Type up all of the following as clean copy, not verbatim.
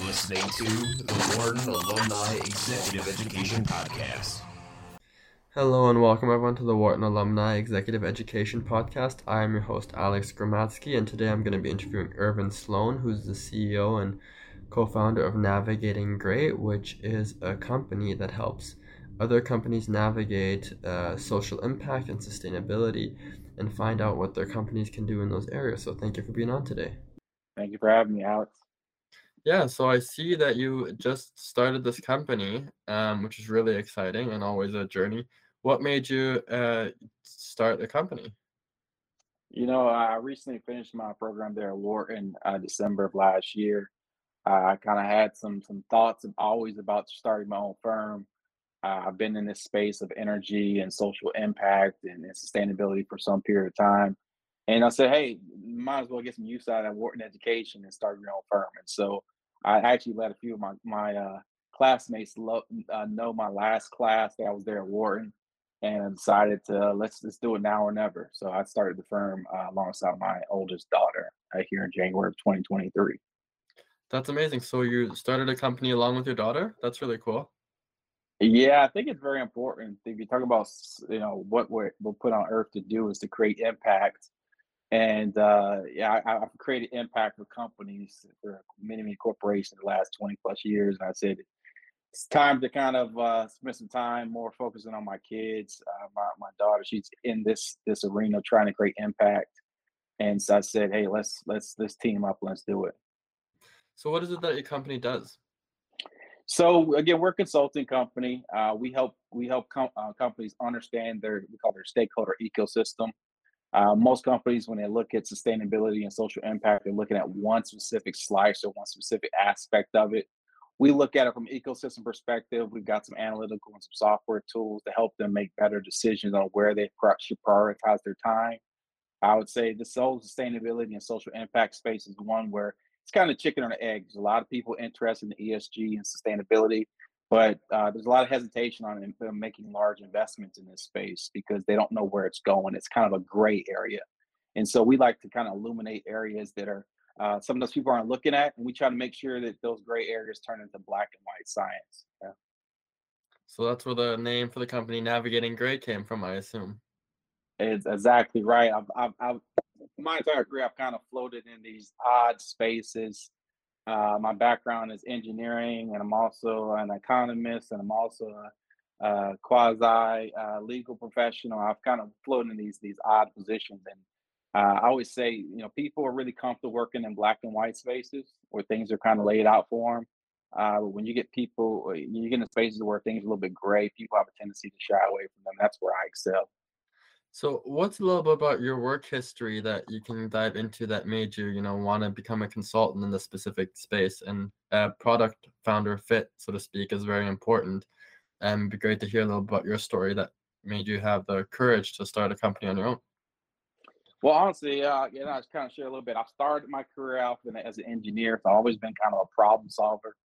You're listening to the Wharton Alumni Executive Education Podcast. Hello and welcome everyone to the Wharton Alumni Executive Education Podcast. I am your host Alex Gromadsky, and today I'm going to be interviewing Irvin Sloan, who's the CEO and co-founder of Navigating Gray, which is a company that helps other companies navigate social impact and sustainability and find out what their companies can do in those areas. So thank you for being on today. Thank you for having me, Alex. Yeah, so I see that you just started this company, which is really exciting and always a journey. What made you start the company? You know, I recently finished my program there at Wharton December of last year. I kind of had some thoughts of always about starting my own firm. I've been in this space of energy and social impact and sustainability for some period of time. And I said, hey, might as well get some use out of that Wharton education and start your own firm. And so I actually let a few of my classmates know my last class that I was there at Wharton, and I decided to let's do it now or never. So I started the firm alongside my oldest daughter here in January of 2023. That's amazing. So you started a company along with your daughter? That's really cool. Yeah, I think it's very important. If you talk about, you know, what we're put on earth to do is to create impact. And I've created impact for companies, for many corporations the last 20 plus years. And I said, it's time to kind of spend some time more focusing on my kids. My daughter, she's in this arena trying to create impact. And so I said, hey, let's team up. Let's do it. So what is it that your company does? So again, we're a consulting company. We help companies understand we call their stakeholder ecosystem. Most companies, when they look at sustainability and social impact, they're looking at one specific slice or one specific aspect of it. We look at it from an ecosystem perspective. We've got some analytical and some software tools to help them make better decisions on where they should prioritize their time. I would say the whole sustainability and social impact space is one where it's kind of chicken or the egg. There's a lot of people interested in ESG and sustainability, but there's a lot of hesitation on making large investments in this space because they don't know where it's going. It's kind of a gray area. And so we like to kind of illuminate areas that are some of those people aren't looking at, and we try to make sure that those gray areas turn into black and white science. Yeah. So that's where the name for the company Navigating Gray came from, I assume. It's exactly right. I've my entire career, I've kind of floated in these odd spaces. My background is engineering, and I'm also an economist, and I'm also a quasi legal professional. I've kind of floated in these odd positions, and I always say, you know, people are really comfortable working in black and white spaces where things are kind of laid out for them. When you get people, you get in spaces where things are a little bit gray, people have a tendency to shy away from them. That's where I excel. So what's a little bit about your work history that you can dive into that made you, you know, want to become a consultant in this specific space? And product founder fit, so to speak, is very important. And it'd be great to hear a little about your story that made you have the courage to start a company on your own. Well, honestly, you know, I just kind of share a little bit. I started my career out as an engineer. So I've always been kind of a problem solver.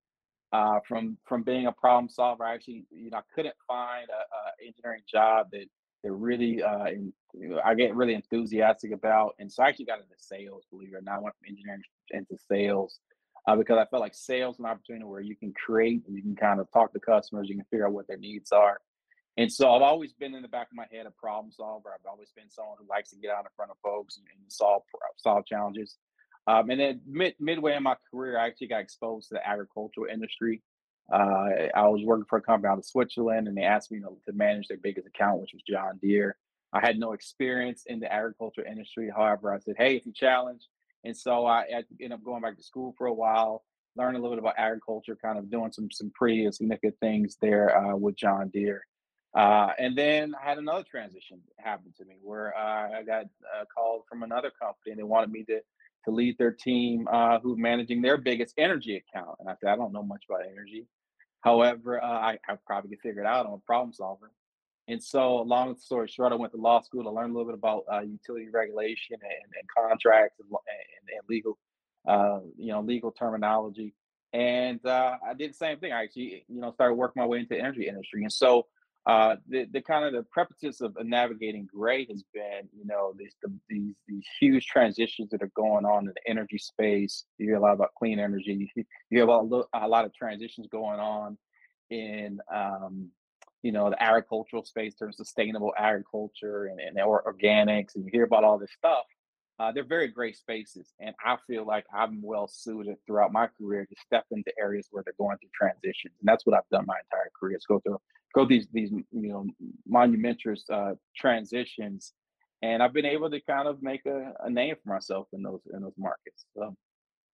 From being a problem solver, I actually, you know, I couldn't find an engineering job that really, I get really enthusiastic about. And so I actually got into sales, believe it or not. I went from engineering into sales because I felt like sales is an opportunity where you can create and you can kind of talk to customers, you can figure out what their needs are. And so I've always been in the back of my head a problem solver. I've always been someone who likes to get out in front of folks and solve challenges. And then midway in my career, I actually got exposed to the agricultural industry. I was working for a company out of Switzerland, and they asked me to manage their biggest account, which was John Deere. I had no experience in the agriculture industry. However, I said, hey, it's a challenge. And so I ended up going back to school for a while, learning a little bit about agriculture, kind of doing some pretty significant things there with John Deere. And then I had another transition happen to me where I got called from another company, and they wanted me to lead their team who's managing their biggest energy account. And I said, I don't know much about energy. However, I probably could figure it out. I'm a problem solver. And so long story short, I went to law school to learn a little bit about utility regulation and contracts and legal, you know, legal terminology. And I did the same thing. I actually, you know, started working my way into the energy industry. And so The kind of the preface of Navigating Gray has been, you know, these huge transitions that are going on in the energy space. You hear a lot about clean energy. You have a lot of transitions going on in, you know, the agricultural space, terms of sustainable agriculture and organics, and you hear about all this stuff. They're very great spaces, and I feel like I'm well suited throughout my career to step into areas where they're going through transitions, and that's what I've done my entire career. Is go through these monumental transitions, and I've been able to kind of make a name for myself in those markets. So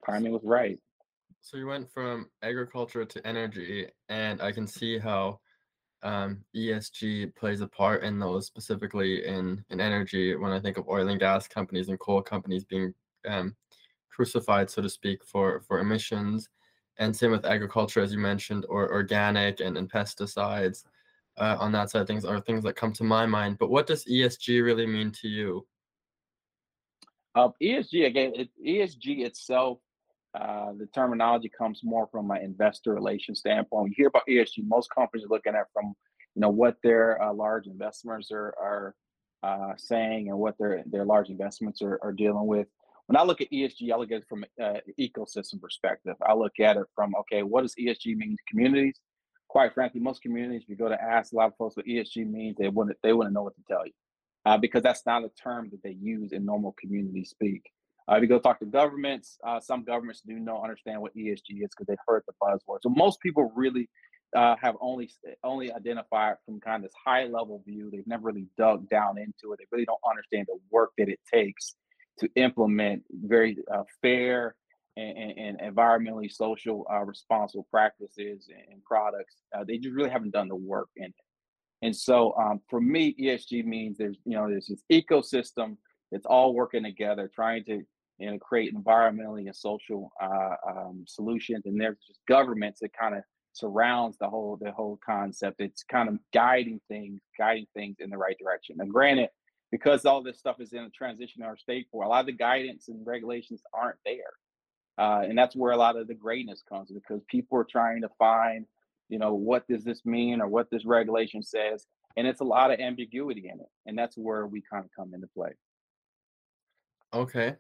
timing was right. So you went from agriculture to energy, and I can see how ESG plays a part in those, specifically in energy, when I think of oil and gas companies and coal companies being crucified, so to speak, for emissions. And same with agriculture, as you mentioned, or organic and pesticides. On that side, things are things that come to my mind. But what does ESG really mean to you? ESG itself, the terminology comes more from an investor relations standpoint. When you hear about ESG, most companies are looking at from, you know, what their large investments are saying and what their large investments are dealing with. When I look at ESG, I look at it from an ecosystem perspective. I look at it from, okay, what does ESG mean to communities? Quite frankly, most communities, if you go to ask a lot of folks what ESG means, they wouldn't know what to tell you, because that's not a term that they use in normal community speak. If you go talk to governments, some governments do not understand what ESG is because they've heard the buzzword. So most people really have only identified from kind of this high level view. They've never really dug down into it. They really don't understand the work that it takes to implement very fair and environmentally social responsible practices and products. They just really haven't done the work in it. And so for me, ESG means there's this ecosystem. It's all working together, trying to create environmentally and social solutions. And there's just governments that kind of surrounds the whole concept. It's kind of guiding things in the right direction. And granted, because all this stuff is in a transition in our state for, a lot of the guidance and regulations aren't there. And that's where a lot of the greatness comes, because people are trying to find, you know, what does this mean or what this regulation says? And it's a lot of ambiguity in it. And that's where we kind of come into play. Okay.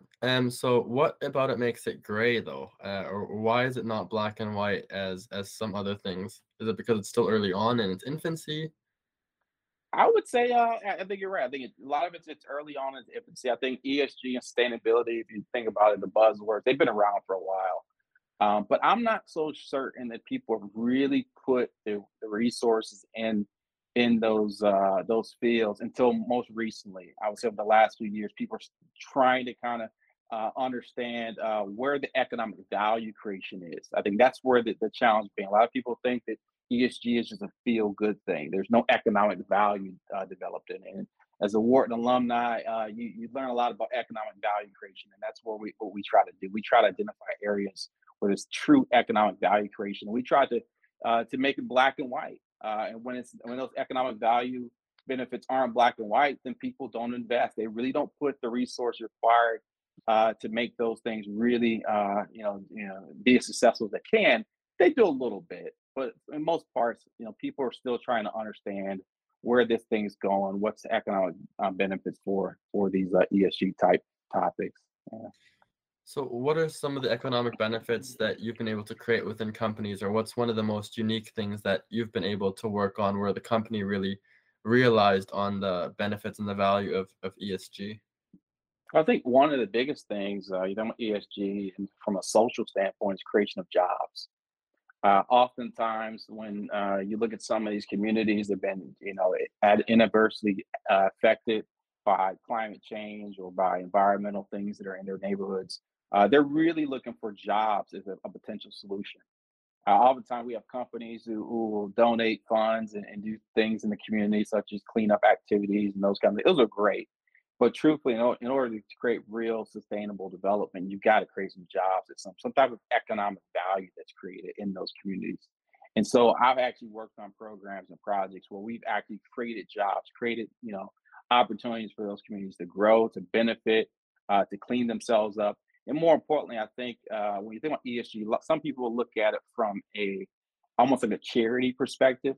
So what about it makes it gray, though? Or why is it not black and white as some other things? Is it because it's still early on in its infancy? I would say, I think you're right. I think a lot of it's early on in its infancy. I think ESG and sustainability, if you think about it, the buzzwords, they've been around for a while. But I'm not so certain that people have really put the resources in those fields until most recently. I would say over the last few years, people are trying to kind of understand where the economic value creation is. I think that's where the challenge being. A lot of people think that ESG is just a feel-good thing. There's no economic value developed in it. And as a Wharton alumni, you learn a lot about economic value creation, and that's what we try to do. We try to identify areas where there's true economic value creation. We try to make it black and white. And when those economic value benefits aren't black and white, then people don't invest. They really don't put the resource required to make those things really, be as successful as they can. They do a little bit, but in most parts, you know, people are still trying to understand where this thing's going, what's the economic benefits for these ESG type topics. Yeah. So what are some of the economic benefits that you've been able to create within companies, or what's one of the most unique things that you've been able to work on where the company really realized on the benefits and the value of ESG? I think one of the biggest things, ESG from a social standpoint is creation of jobs. Oftentimes when you look at some of these communities that have been, adversely affected by climate change or by environmental things that are in their neighborhoods, they're really looking for jobs as a potential solution. Oftentimes we have companies who will donate funds and do things in the community, such as cleanup activities and those kinds of things. Those are great, but truthfully, in order to create real sustainable development, you've got to create some jobs and some type of economic value that's created in those communities. And so I've actually worked on programs and projects where we've actually created jobs, opportunities for those communities to grow, to benefit, to clean themselves up. And more importantly, I think when you think about ESG, some people look at it from almost like a charity perspective.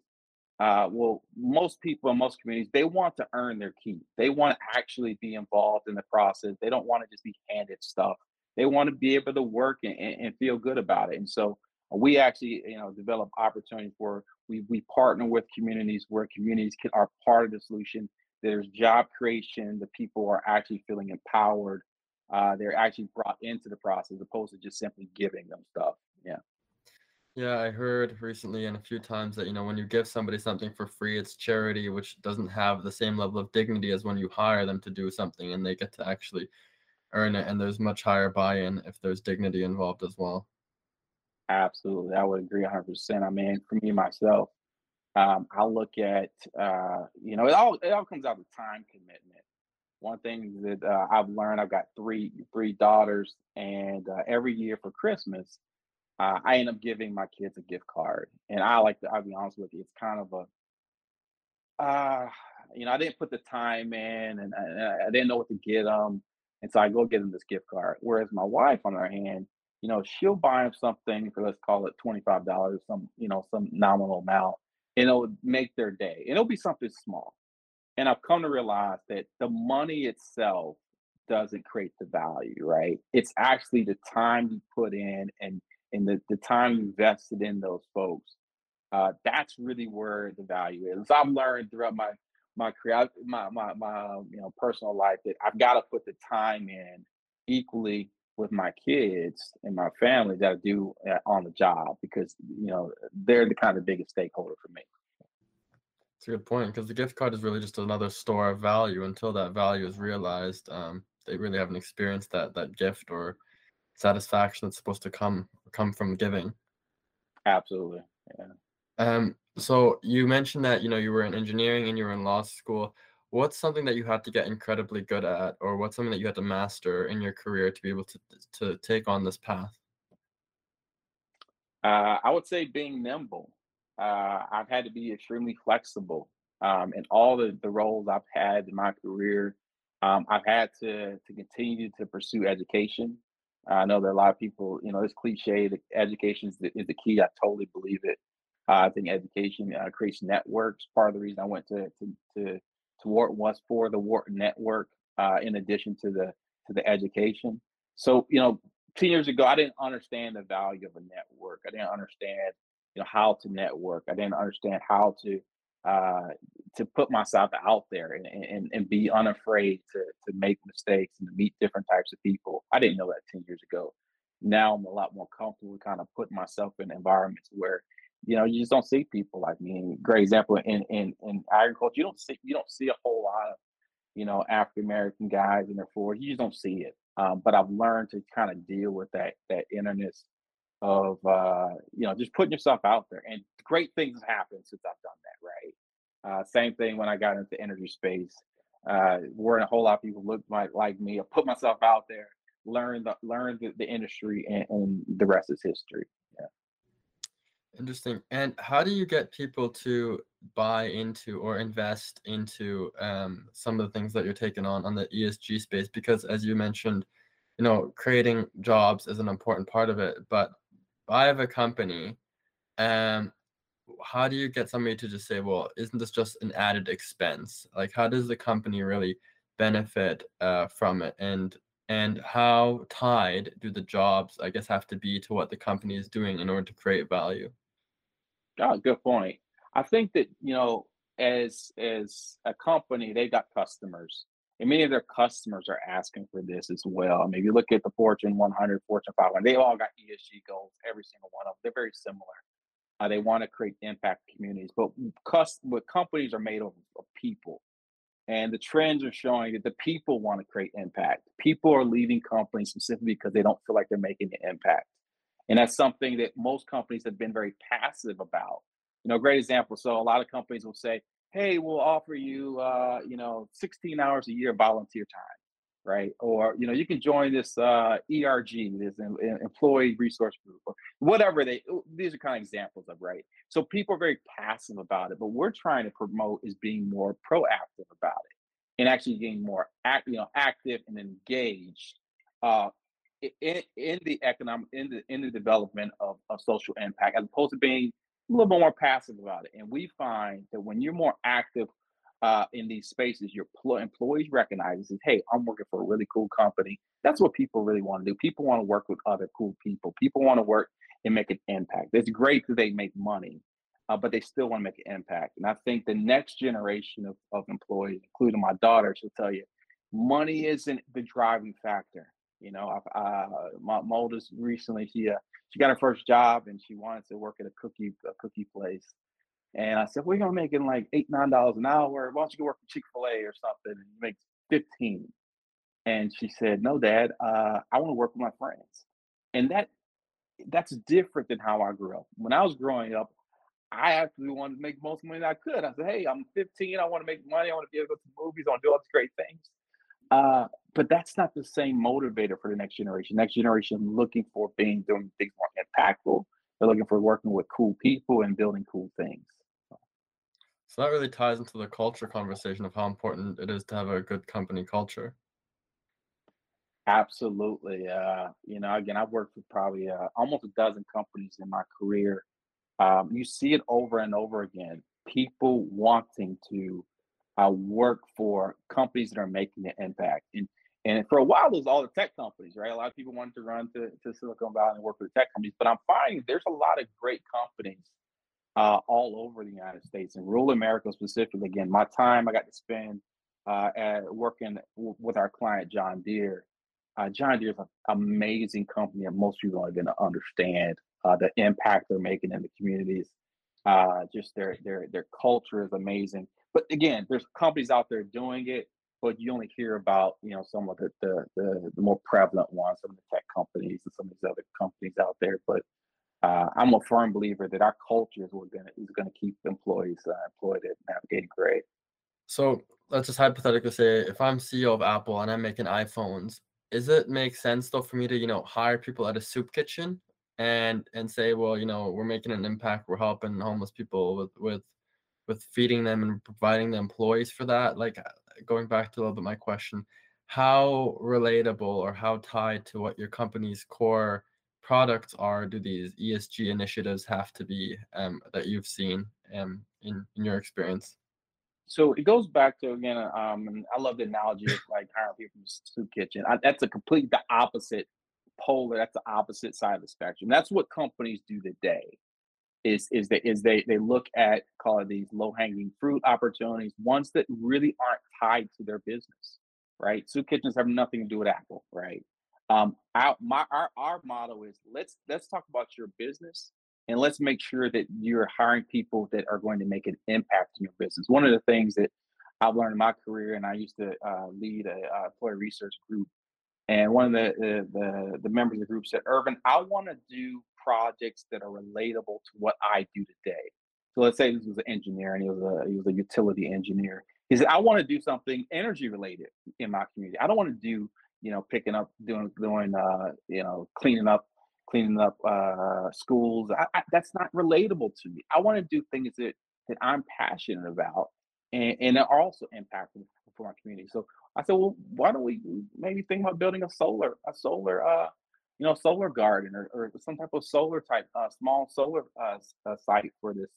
well, most people in most communities, they want to earn their keep. They want to actually be involved in the process. They don't want to just be handed stuff. They want to be able to work and feel good about it. And so we actually, develop opportunities where we partner with communities where communities are part of the solution. There's job creation. The people are actually feeling empowered. They're actually brought into the process as opposed to just simply giving them stuff. Yeah. Yeah, I heard recently and a few times that, when you give somebody something for free, it's charity, which doesn't have the same level of dignity as when you hire them to do something and they get to actually earn it. And there's much higher buy-in if there's dignity involved as well. Absolutely. I would agree 100%. I mean, for me, myself, I look at, it all comes out of time commitment. One thing that I've learned, I've got three daughters, and every year for Christmas, I end up giving my kids a gift card. And I'll be honest with you, it's kind of a, I didn't put the time in and I didn't know what to get them. And so I go get them this gift card. Whereas my wife, on the other hand, she'll buy them something for, let's call it $25, some nominal amount, and it'll make their day. And it'll be something small. And I've come to realize that the money itself doesn't create the value, right? It's actually the time you put in and the time invested in those folks, that's really where the value is. I've learned throughout my career, my personal life that I've got to put the time in equally with my kids and my family that I do on the job, because they're the kind of biggest stakeholder for me. That's a good point, because the gift card is really just another store of value until that value is realized. They really haven't experienced that gift or satisfaction that's supposed to come from giving. Absolutely. Yeah. So you mentioned that you were in engineering and you were in law school. What's something that you had to get incredibly good at, or what's something that you had to master in your career to be able to take on this path? I would say being nimble. I've had to be extremely flexible in all the roles I've had in my career. I've had to continue to pursue education. I know that a lot of people, it's cliche that education is the key. I totally believe it. I think education creates networks. Part of the reason I went to Wharton was for the Wharton network, in addition to the education. So, 10 years ago, I didn't understand the value of a network. I didn't understand, how to network. I didn't understand how to put myself out there and be unafraid to make mistakes and to meet different types of people. I didn't know that 10 years ago. Now I'm a lot more comfortable kind of putting myself in environments where, you just don't see people like me. And great example in agriculture, you don't see a whole lot of, African American guys in their 40s. You just don't see it. But I've learned to kind of deal with that innerness of, just putting yourself out there, and great things have happened since I've done that. Right. Same thing when I got into the energy space, weren't a whole lot of people looked like me. I put myself out there, learned the industry, and the rest is history. Yeah. Interesting. And how do you get people to buy into or invest into some of the things that you're taking on the ESG space? Because as you mentioned, creating jobs is an important part of it, but I have a company. How do you get somebody to just say, well, isn't this just an added expense? Like, how does the company really benefit from it? And how tied do the jobs, I guess, have to be to what the company is doing in order to create value? Oh, good point. I think that, as a company, they've got customers, and many of their customers are asking for this as well. I mean, if you look at the Fortune 100, Fortune 500, they all got ESG goals, every single one of them. They're very similar. They want to create impact communities, but companies are made of people, and the trends are showing that the people want to create impact. People are leaving companies specifically because they don't feel like they're making an impact, and that's something that most companies have been very passive about. Great example. So a lot of companies will say, "Hey, we'll offer you, 16 hours a year volunteer time, right? Or you can join this ERG, this employee resource group, or whatever." These are kind of examples of, right? So people are very passive about it, but we're trying to promote is being more proactive about it and actually getting more active and engaged in the development of social impact, as opposed to being a little bit more passive about it. And we find that when you're more active in these spaces, your employees recognize that, hey, I'm working for a really cool company. That's what people really want to do. People want to work with other cool people. People want to work and make an impact. It's great that they make money, but they still want to make an impact. And I think the next generation of employees, including my daughter, she'll tell you, money isn't the driving factor. You know, my oldest recently, she got her first job and she wanted to work at a cookie place. And I said, we're going to make it like $8, $9 an hour. Why don't you go work at Chick-fil-A or something and make 15? And she said, no, Dad, I want to work with my friends. And that's different than how I grew up. When I was growing up, I actually wanted to make the most money that I could. I said, hey, I'm 15. I want to make money. I want to be able to go to movies. I want to do all these great things. But that's not the same motivator for the next generation. Next generation looking for doing things more impactful. They're looking for working with cool people and building cool things. So that really ties into the culture conversation of how important it is to have a good company culture. Absolutely. You know, again, I've worked with probably almost a dozen companies in my career. You see it over and over again. People wanting to work for companies that are making an impact. And for a while, it was all the tech companies, right? A lot of people wanted to run to Silicon Valley and work for the tech companies. But I'm finding there's a lot of great companies all over the United States and rural America specifically. Again, my time I got to spend working with our client, John Deere. John Deere is an amazing company and most people aren't going to understand the impact they're making in the communities. Just their culture is amazing. But again, there's companies out there doing it, but you only hear about, you know, some of the more prevalent ones, some of the tech companies and some of these other companies out there. But I'm a firm believer that our culture is going to keep employees employed at Navigating Gray. So let's just hypothetically say, if I'm CEO of Apple and I'm making iPhones, is it make sense though for me to, you know, hire people at a soup kitchen and say, well, you know, we're making an impact, we're helping homeless people with feeding them and providing the employees for that? Like, going back to a little bit my question, how relatable or how tied to what your company's core products are do these ESG initiatives have to be that you've seen in your experience? So it goes back to, again, I love the analogy of like hiring people from the soup kitchen. That's a complete the opposite polar. That's the opposite side of the spectrum. That's what companies do today. They look at, call it, these low-hanging fruit opportunities, ones that really aren't tied to their business, right? Soup kitchens have nothing to do with Apple, right? Our motto is let's talk about your business and let's make sure that you're hiring people that are going to make an impact in your business. One of the things that I've learned in my career, and I used to lead a employee research group, and one of the members of the group said, Irvin, I want to do projects that are relatable to what I do today. So let's say this was an engineer, and he was a utility engineer. He said, I want to do something energy related in my community. I don't want to do, you know, picking up, doing, you know, cleaning up schools. That's not relatable to me. I want to do things that I'm passionate about and are also impactful for our community. So I said, well, why don't we maybe think about building a solar garden or some type of solar type, small solar site for this,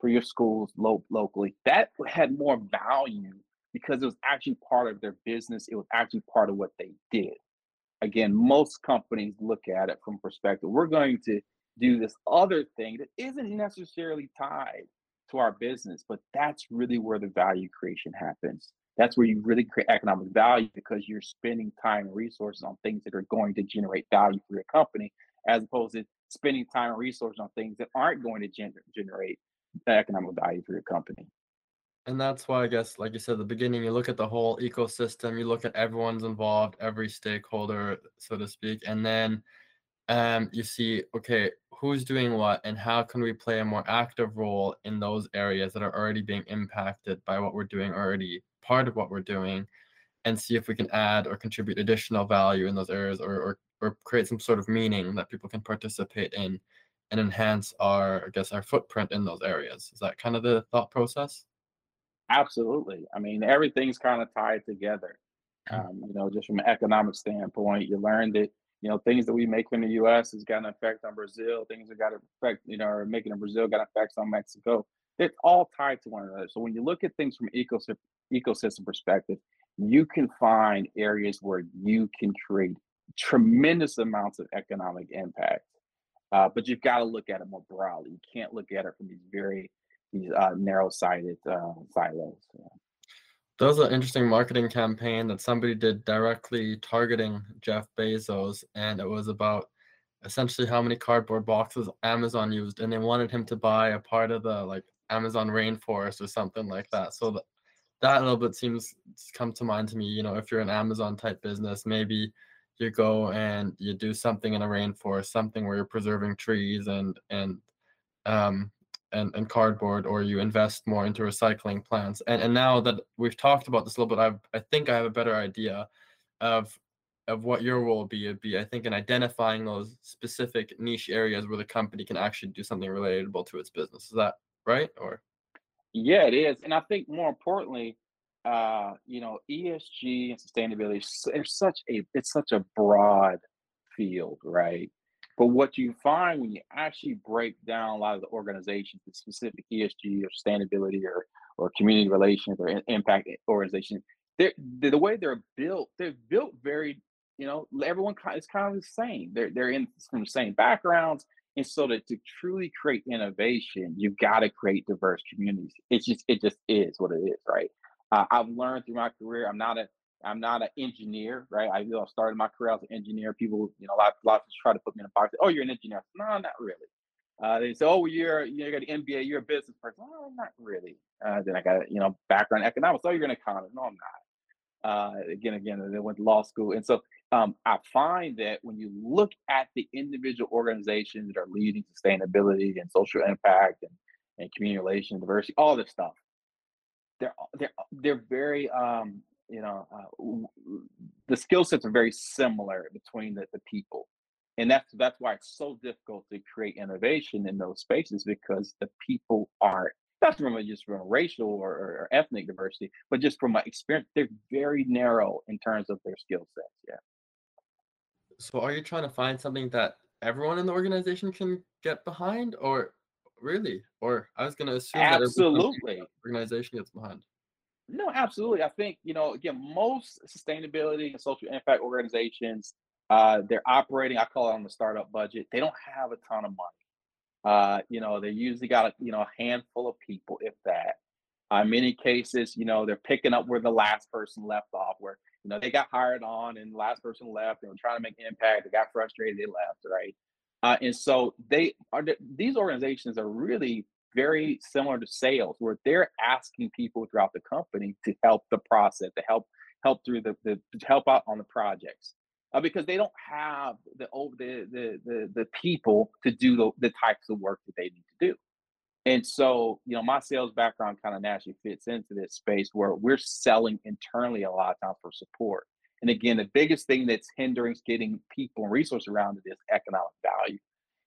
for your schools locally. That had more value because it was actually part of their business. It was actually part of what they did. Again, most companies look at it from perspective, we're going to do this other thing that isn't necessarily tied to our business, but that's really where the value creation happens. That's where you really create economic value because you're spending time and resources on things that are going to generate value for your company, as opposed to spending time and resources on things that aren't going to generate economic value for your company. And that's why, I guess, like you said at the beginning, you look at the whole ecosystem, you look at everyone's involved, every stakeholder, so to speak, and then you see, okay, who's doing what and how can we play a more active role in those areas that are already being impacted by what we're doing already, part of what we're doing, and see if we can add or contribute additional value in those areas or create some sort of meaning that people can participate in and enhance our, I guess, our footprint in those areas. Is that kind of the thought process? Absolutely. I mean, everything's kind of tied together. You know, just from an economic standpoint, you learn that you know, things that we make in the U.S. has got an effect on Brazil. Things that got an effect, you know, are making in Brazil got effects on Mexico. It's all tied to one another. So when you look at things from ecosystem perspective, you can find areas where you can create tremendous amounts of economic impact. But you've got to look at it more broadly. You can't look at it from these very narrow-sided silos. Yeah. There was an interesting marketing campaign that somebody did directly targeting Jeff Bezos, and it was about essentially how many cardboard boxes Amazon used, and they wanted him to buy a part of the like Amazon rainforest or something like that. So that little bit seems to come to mind to me. You know, if you're an Amazon type business, maybe you go and you do something in a rainforest, something where you're preserving trees and cardboard, or you invest more into recycling plants. And now that we've talked about this a little bit, I think I have a better idea of what your role would be, I think, in identifying those specific niche areas where the company can actually do something relatable to its business. Is that right? Or yeah, it is. And I think more importantly, you know, ESG and sustainability is such a broad field, right? But what you find when you actually break down a lot of the organizations, the specific ESG or sustainability or community relations or impact organizations, the way they're built very, you know, everyone is kind of the same. They're in from the same backgrounds. And so that to truly create innovation, you've got to create diverse communities. It just is what it is, right? I've learned through my career. I'm not an engineer, right? I started my career as an engineer. People, you know, a lot of people try to put me in a box. Oh, you're an engineer. No, not really. They say, oh, you got an MBA. You're a business person. No, not really. Then I got a, you know, background in economics. Oh, you're an economist. No, I'm not. Again, they went to law school. And so I find that when you look at the individual organizations that are leading sustainability and social impact and community relations, diversity, all this stuff, they're very the skill sets are very similar between the people, and that's why it's so difficult to create innovation in those spaces, because the people are not just from racial or ethnic diversity, but just from my experience, they're very narrow in terms of their skill sets. Yeah. So are you trying to find something that everyone in the organization can get behind, or? Really? Or I was going to assume absolutely. That the organization gets behind. No, absolutely. I think, you know, again, most sustainability and social impact organizations, they're operating, I call it on the startup budget. They don't have a ton of money. You know, they usually got, you know, a handful of people, if that. In many cases, you know, they're picking up where the last person left off, where, you know, they got hired on and the last person left. They were trying to make an impact. They got frustrated. They left, right? And so these organizations are really very similar to sales, where they're asking people throughout the company to help the process, to help through to help out on the projects, because they don't have the people to do the types of work that they need to do. And so, you know, my sales background kind of naturally fits into this space where we're selling internally a lot of times for support. And again, the biggest thing that's hindering getting people and resources around it is economic value.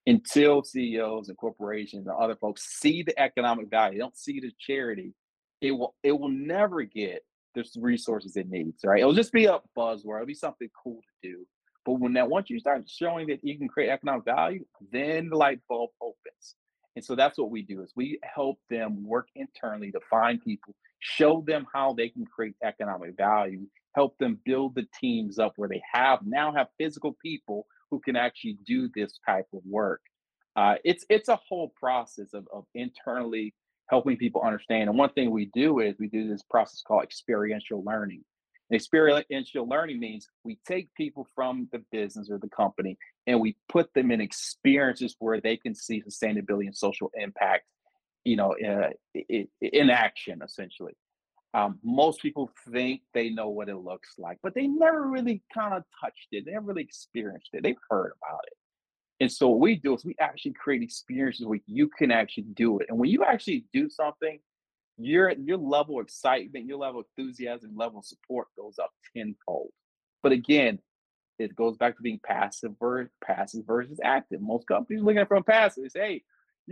Until CEOs and corporations and other folks see the economic value, they don't see the charity, it will never get the resources it needs, right? It'll just be a buzzword. It'll be something cool to do. But once you start showing that you can create economic value, then the light bulb opens. And so that's what we do, is we help them work internally to find people, show them how they can create economic value, help them build the teams up where they now have physical people who can actually do this type of work. It's a whole process of internally helping people understand. And one thing we do is we do this process called experiential learning. And experiential learning means we take people from the business or the company and we put them in experiences where they can see sustainability and social impact, you know, in action, essentially. Most people think they know what it looks like, but they never really kind of touched it. They never really experienced it. They've heard about it. And so what we do is we actually create experiences where you can actually do it. And when you actually do something, your level of excitement, your level of enthusiasm, level of support goes up tenfold. But again, it goes back to being passive versus active. Most companies are looking at it from passive. They say,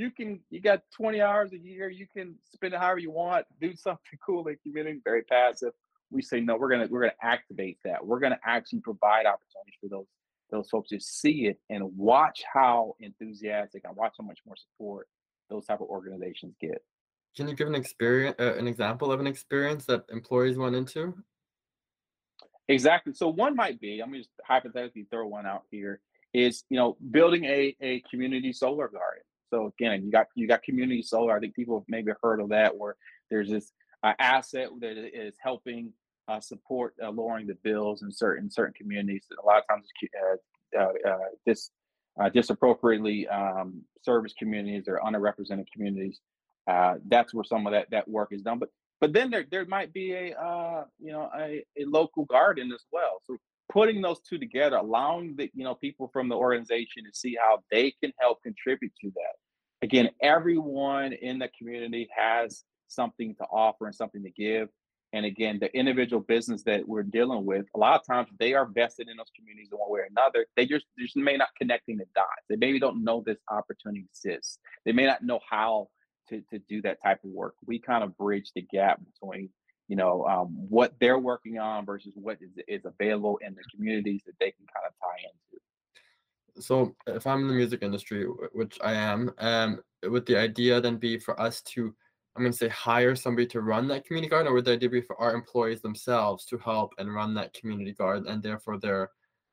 hey, you got 20 hours a year, you can spend it however you want, do something cool in the community, very passive. We say, no, we're gonna activate that. We're gonna actually provide opportunities for those those folks just see it and watch how enthusiastic and watch how much more support those type of organizations get. Can you give an experience, an example of an experience that employees went into? Exactly. So one might be, I'm just hypothetically throw one out here, is, you know, building a community solar garden. So again, you got community solar. I think people have maybe heard of that, where there's this asset that is helping support lowering the bills in certain communities. A lot of times, disappropriately service communities or underrepresented communities. That's where some of that work is done. But then there might be a local garden as well. So putting those two together, allowing the people from the organization to see how they can help contribute to that. Again, everyone in the community has something to offer and something to give. And again, the individual business that we're dealing with, a lot of times they are vested in those communities in one way or another. They just may not connecting the dots. They maybe don't know this opportunity exists. They may not know how to do that type of work. We kind of bridge the gap between what they're working on versus what is available in the communities that they can kind of tie into. So if I'm in the music industry, which I am, would the idea then be for us to, I'm going to say, hire somebody to run that community garden, or would the idea be for our employees themselves to help and run that community garden, and therefore they're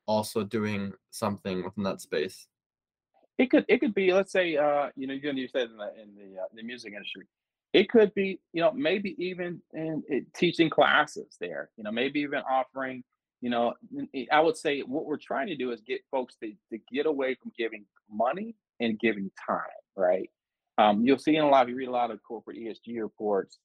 also doing something within that space? It could be, let's say, you said in the music industry, it could be, maybe even in teaching classes there, maybe even offering, I would say what we're trying to do is get folks to get away from giving money and giving time, right? You'll see in a lot of, you read a lot of corporate ESG reports,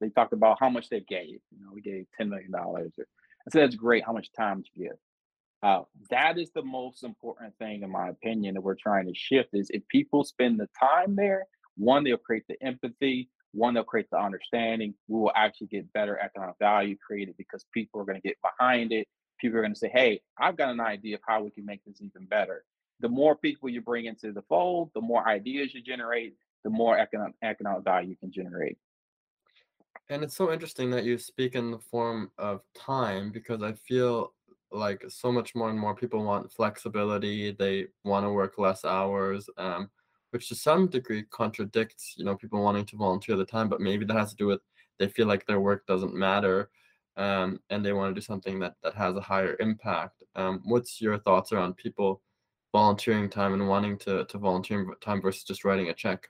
they talked about how much they gave, we gave $10 million. I said, that's great, how much time did you give? That is the most important thing, in my opinion, that we're trying to shift is if people spend the time there, one, they'll create the empathy, one, they'll create the understanding, we will actually get better economic value created because people are going to get behind it. People are going to say, hey, I've got an idea of how we can make this even better. The more people you bring into the fold, the more ideas you generate, the more economic value you can generate. And it's so interesting that you speak in the form of time, because I feel like so much more and more people want flexibility. They want to work less hours, which to some degree contradicts, people wanting to volunteer the time, but maybe that has to do with they feel like their work doesn't matter, and they want to do something that has a higher impact. What's your thoughts around people volunteering time and wanting to volunteer time versus just writing a check?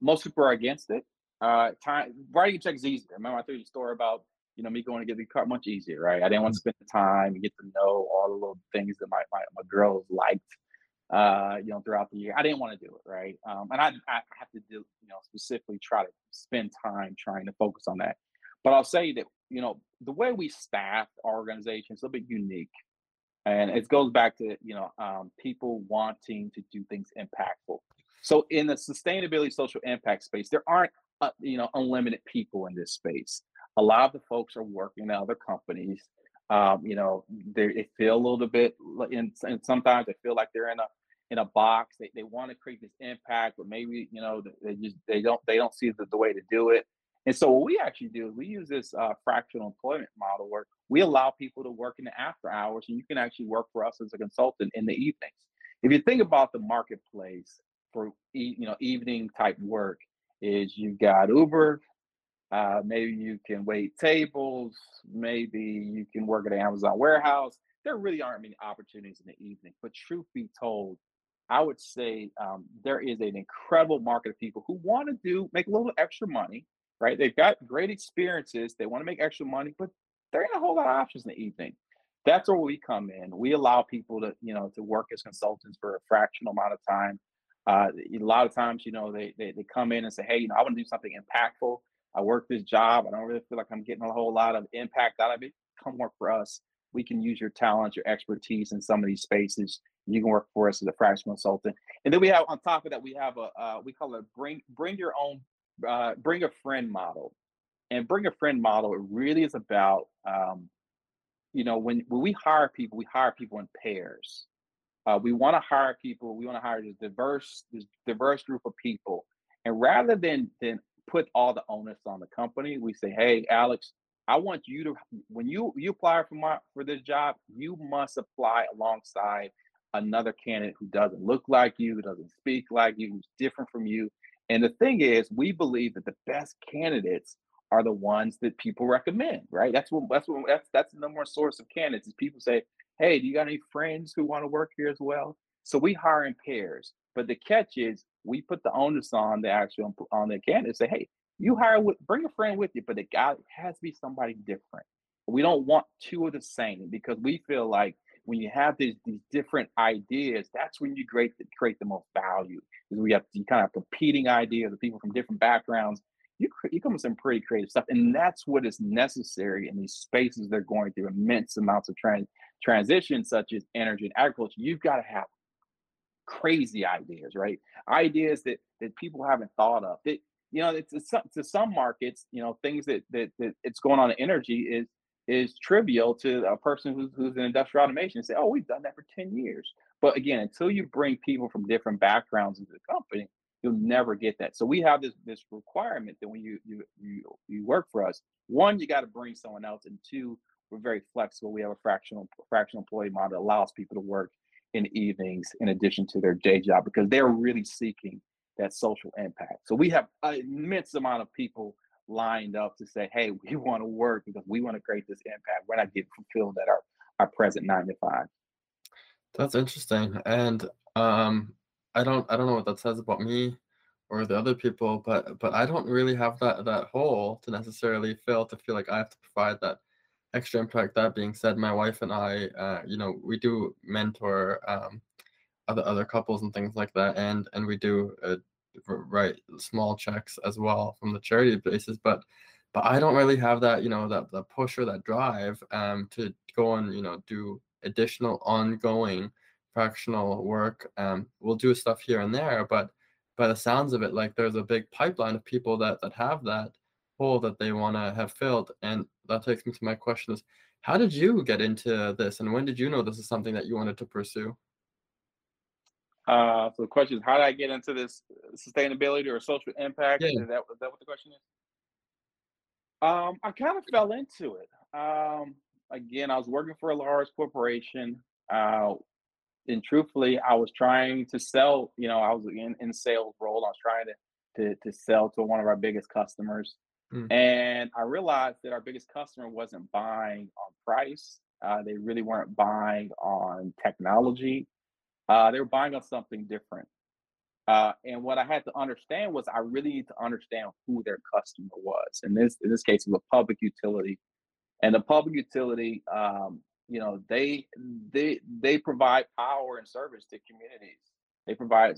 Most people are against it. Writing a check is easier. Remember, I told you the story about me going to get the car much easier, right? I didn't want to spend the time and get to know all the little things that my girls liked. Throughout the year, I didn't want to do it, right? And I have to do, specifically try to spend time trying to focus on that. But I'll say that, the way we staff our organization is a little bit unique, and it goes back to, people wanting to do things impactful. So in the sustainability, social impact space, there aren't, unlimited people in this space. A lot of the folks are working in other companies. They feel a little bit, and sometimes they feel like they're in a box. They want to create this impact, but maybe they don't see the way to do it. And so what we actually do is we use this fractional employment model where we allow people to work in the after hours, and you can actually work for us as a consultant in the evenings. If you think about the marketplace for evening type work, is you've got Uber. Maybe you can wait tables, maybe you can work at an Amazon warehouse. There really aren't many opportunities in the evening, but truth be told, I would say there is an incredible market of people who want to make a little extra money, right? They've got great experiences, they want to make extra money, but there ain't a whole lot of options in the evening. That's where we come in. We allow people to, to work as consultants for a fractional amount of time. A lot of times, they come in and say, hey, I want to do something impactful. I work this job. I don't really feel like I'm getting a whole lot of impact out of it. Come work for us. We can use your talent, your expertise in some of these spaces. You can work for us as a fractional consultant. And then we have, on top of that, we have we call it a bring a friend model. And bring a friend model, it really is about, when we hire people in pairs. We want to hire this diverse group of people. And rather than put all the onus on the company, we say, hey, Alex, I want you to, when you apply for this job, you must apply alongside another candidate who doesn't look like you, who doesn't speak like you, who's different from you. And the thing is, we believe that the best candidates are the ones that people recommend, right? That's the number one source of candidates is people say, hey, do you got any friends who want to work here as well? So we hire in pairs, but the catch is we put the onus on the actual, on the candidate, say, hey, you hire with, bring a friend with you, but the guy has to be somebody different. We don't want two of the same, because we feel like when you have these different ideas, that's when you create the most value. Because we have you kind of competing ideas of people from different backgrounds. You come with some pretty creative stuff, and that's what is necessary in these spaces that are going through immense amounts of transition, such as energy and agriculture. You've got to have crazy ideas, right? Ideas that people haven't thought of. That, you know, it's to some markets, you know, things that it's going on in energy is trivial to a person who's in industrial automation and say, oh, we've done that for 10 years. But again, until you bring people from different backgrounds into the company, you'll never get that. So we have this requirement that when you work for us, one, you got to bring someone else, and two, we're very flexible. We have a fractional employee model that allows people to work in evenings in addition to their day job, because they're really seeking that social impact. So we have an immense amount of people lined up to say, hey, we want to work because we want to create this impact. We're not getting fulfilled at our present 9-to-5. That's interesting. And I don't know what that says about me or the other people, but I don't really have that hole to necessarily fill, to feel like I have to provide that extra impact. That being said, my wife and I, we do mentor other couples and things like that, and we do write small checks as well from the charity basis, but I don't really have that, you know, that push or that drive to go and, you know, do additional ongoing fractional work. We'll do stuff here and there, but by the sounds of it, like there's a big pipeline of people that have that hole that they want to have filled. And that takes me to my question is, how did you get into this, and when did you know this is something that you wanted to pursue? So the question is, how did I get into this sustainability or social impact? Yeah. Is that what the question is? I kind of fell into it. Again, I was working for a large corporation, and truthfully, I was trying to sell. You know, I was in sales role. I was trying to sell to one of our biggest customers, and I realized that our biggest customer wasn't buying on price. They really weren't buying on technology. They were buying on something different. And what I had to understand was I really need to understand who their customer was. And in this case, it was a public utility. And the public utility, you know, they provide power and service to communities. They provide,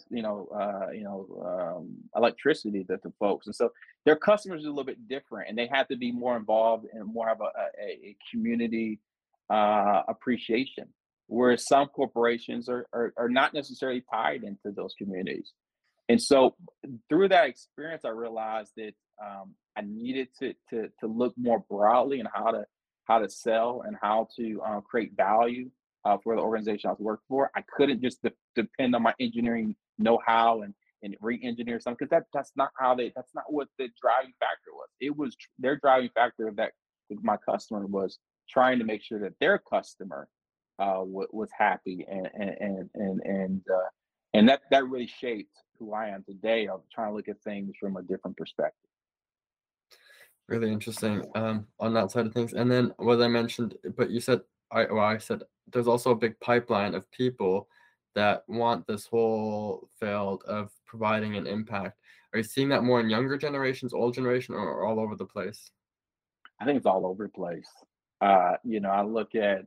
electricity to folks. And so their customers are a little bit different, and they had to be more involved and more of a community appreciation. Whereas some corporations are not necessarily tied into those communities. And so through that experience, I realized that I needed to look more broadly in how to sell and how to create value for the organization I was working for. I couldn't just depend on my engineering know-how and re-engineer something, because that's not what the driving factor was. It was their driving factor that my customer was trying to make sure that their customer was happy, and that really shaped who I am today. I'm trying to look at things from a different perspective. Really interesting on that side of things. And then what I mentioned, but you said, I said there's also a big pipeline of people that want this whole field of providing an impact. Are you seeing that more in younger generations, old generation, or all over the place? I think it's all over the place. I look at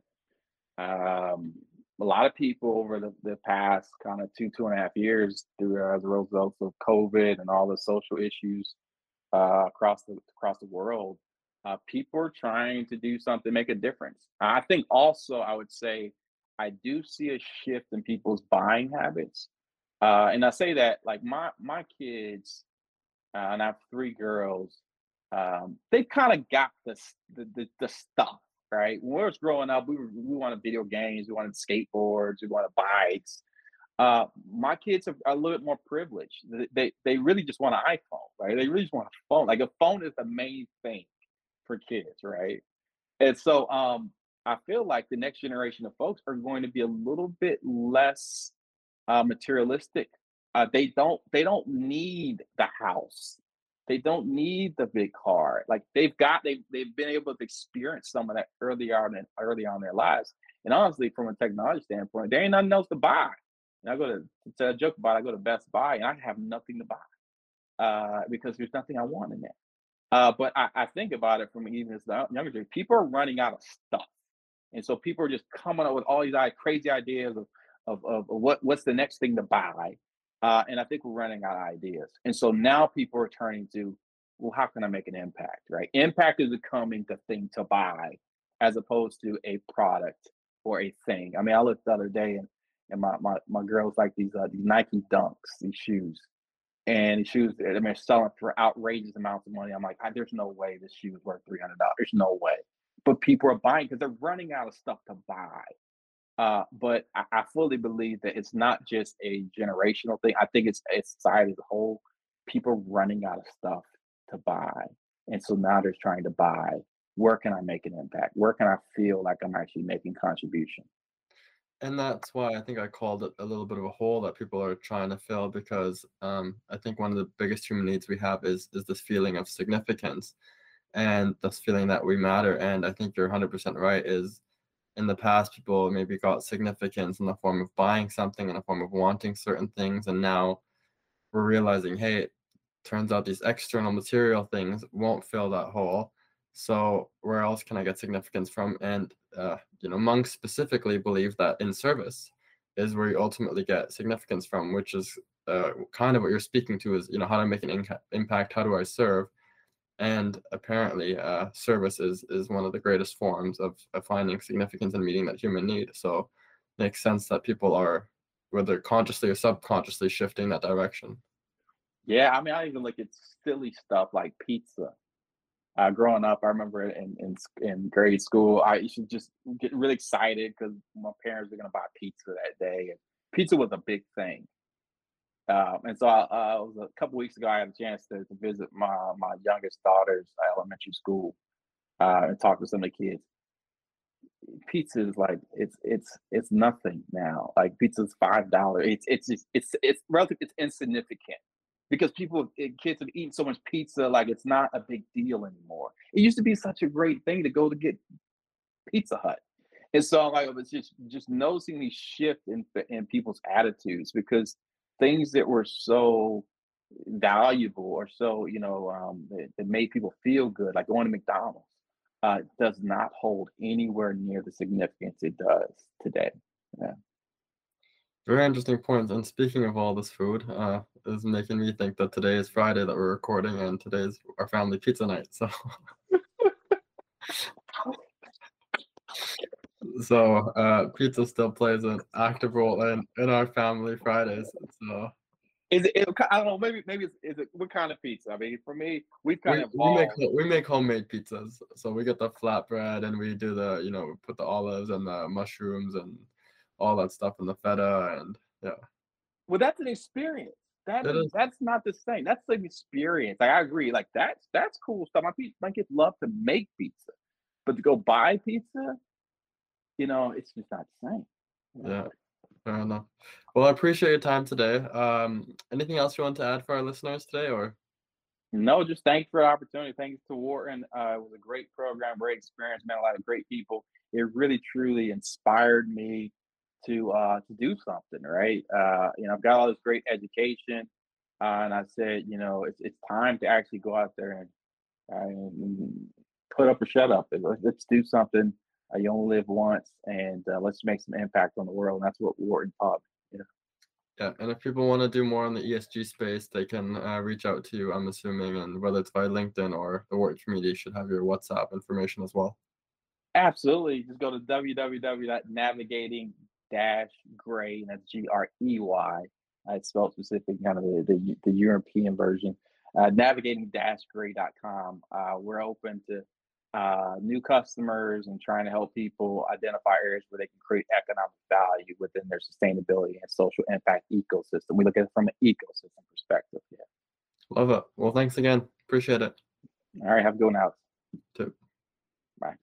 a lot of people over the past kind of 2.5 years through as a result of COVID and all the social issues across the world, people are trying to do something, make a difference. I think also I would say I do see a shift in people's buying habits. And I say that like my kids, and I have 3 girls, they kind of got the stuff. Right? When we were growing up, we wanted video games, we wanted skateboards, we wanted bikes. My kids are a little bit more privileged. They really just want an iPhone, right? They really just want a phone. Like a phone is the main thing for kids, right? And so I feel like the next generation of folks are going to be a little bit less materialistic. They don't need the house. They don't need the big car. Like they've been able to experience some of that early on in their lives. And honestly, from a technology standpoint, there ain't nothing else to buy. And I go to a joke about it, I go to Best Buy and I have nothing to buy because there's nothing I want in there. But I think about it from even as the younger generation, people are running out of stuff. And so people are just coming up with all these crazy ideas of what's the next thing to buy. And I think we're running out of ideas. And so now people are turning to, well, how can I make an impact, right? Impact is becoming the thing to buy as opposed to a product or a thing. I mean, I looked the other day and my girls like these Nike Dunks, these shoes. And these shoes, I mean, they're selling for outrageous amounts of money. I'm like, there's no way this shoe is worth $300. There's no way. But people are buying because they're running out of stuff to buy. But I fully believe that it's not just a generational thing. I think it's society as a whole, people running out of stuff to buy. And so now they're trying to buy, where can I make an impact? Where can I feel like I'm actually making contribution? And that's why I think I called it a little bit of a hole that people are trying to fill, because I think one of the biggest human needs we have is this feeling of significance and this feeling that we matter. And I think you're 100% right, is in the past, people maybe got significance in the form of buying something, in the form of wanting certain things. And now we're realizing, hey, it turns out these external material things won't fill that hole. So where else can I get significance from? And, you know, monks specifically believe that in service is where you ultimately get significance from, which is kind of what you're speaking to is, you know, how do I make an impact? How do I serve? And apparently service is one of the greatest forms of finding significance and meeting that human need. So it makes sense that people are, whether consciously or subconsciously, shifting that direction. Yeah, I mean, I even look at silly stuff like pizza. Growing up, I remember in grade school, I used to just get really excited because my parents were going to buy pizza that day. And pizza was a big thing. And so it was a couple weeks ago, I had a chance to visit my youngest daughter's elementary school and talk to some of the kids. Pizza is like, it's nothing now. Like pizza's $5. It's relative, it's insignificant because kids have eaten so much pizza, like it's not a big deal anymore. It used to be such a great thing to go to get Pizza Hut. And so like, it was just noticing these shift in people's attitudes, because things that were so valuable or so, you know, that made people feel good, like going to McDonald's, does not hold anywhere near the significance it does today. Yeah. Very interesting points. And speaking of all this food, is making me think that today is Friday that we're recording, and today's our family pizza night. So, pizza still plays an active role in our family Fridays. So, I don't know. Maybe is it what kind of pizza? I mean, for me, we make homemade pizzas. So we get the flatbread, and we do the, you know, put the olives and the mushrooms and all that stuff in the feta, and yeah. Well, that's an experience. That's not the same. That's an experience. Like, I agree. Like that's cool stuff. My kids love to make pizza, but to go buy pizza, you know, it's just not the same. Yeah, fair enough. Well, I appreciate your time today. Anything else you want to add for our listeners today, or? No, just thanks for the opportunity. Thanks to Wharton. It was a great program, great experience, met a lot of great people. It really, truly inspired me to do something, right? You know, I've got all this great education, and I said, you know, it's time to actually go out there and put up or shut up. Let's do something. You only live once, and let's make some impact on the world. And that's what Wharton taught me. Yeah, and if people want to do more in the ESG space, they can reach out to you, I'm assuming, and whether it's by LinkedIn or the Wharton community should have your WhatsApp information as well. Absolutely. Just go to www.navigating-gray, and that's G-R-E-Y. It's spelled specific, kind of the European version. Navigating-gray.com. We're open to new customers and trying to help people identify areas where they can create economic value within their sustainability and social impact ecosystem. We look at it from an ecosystem perspective. Yeah. Love it. Well, thanks again. Appreciate it. All right. Have a good one, Alex. too. Bye.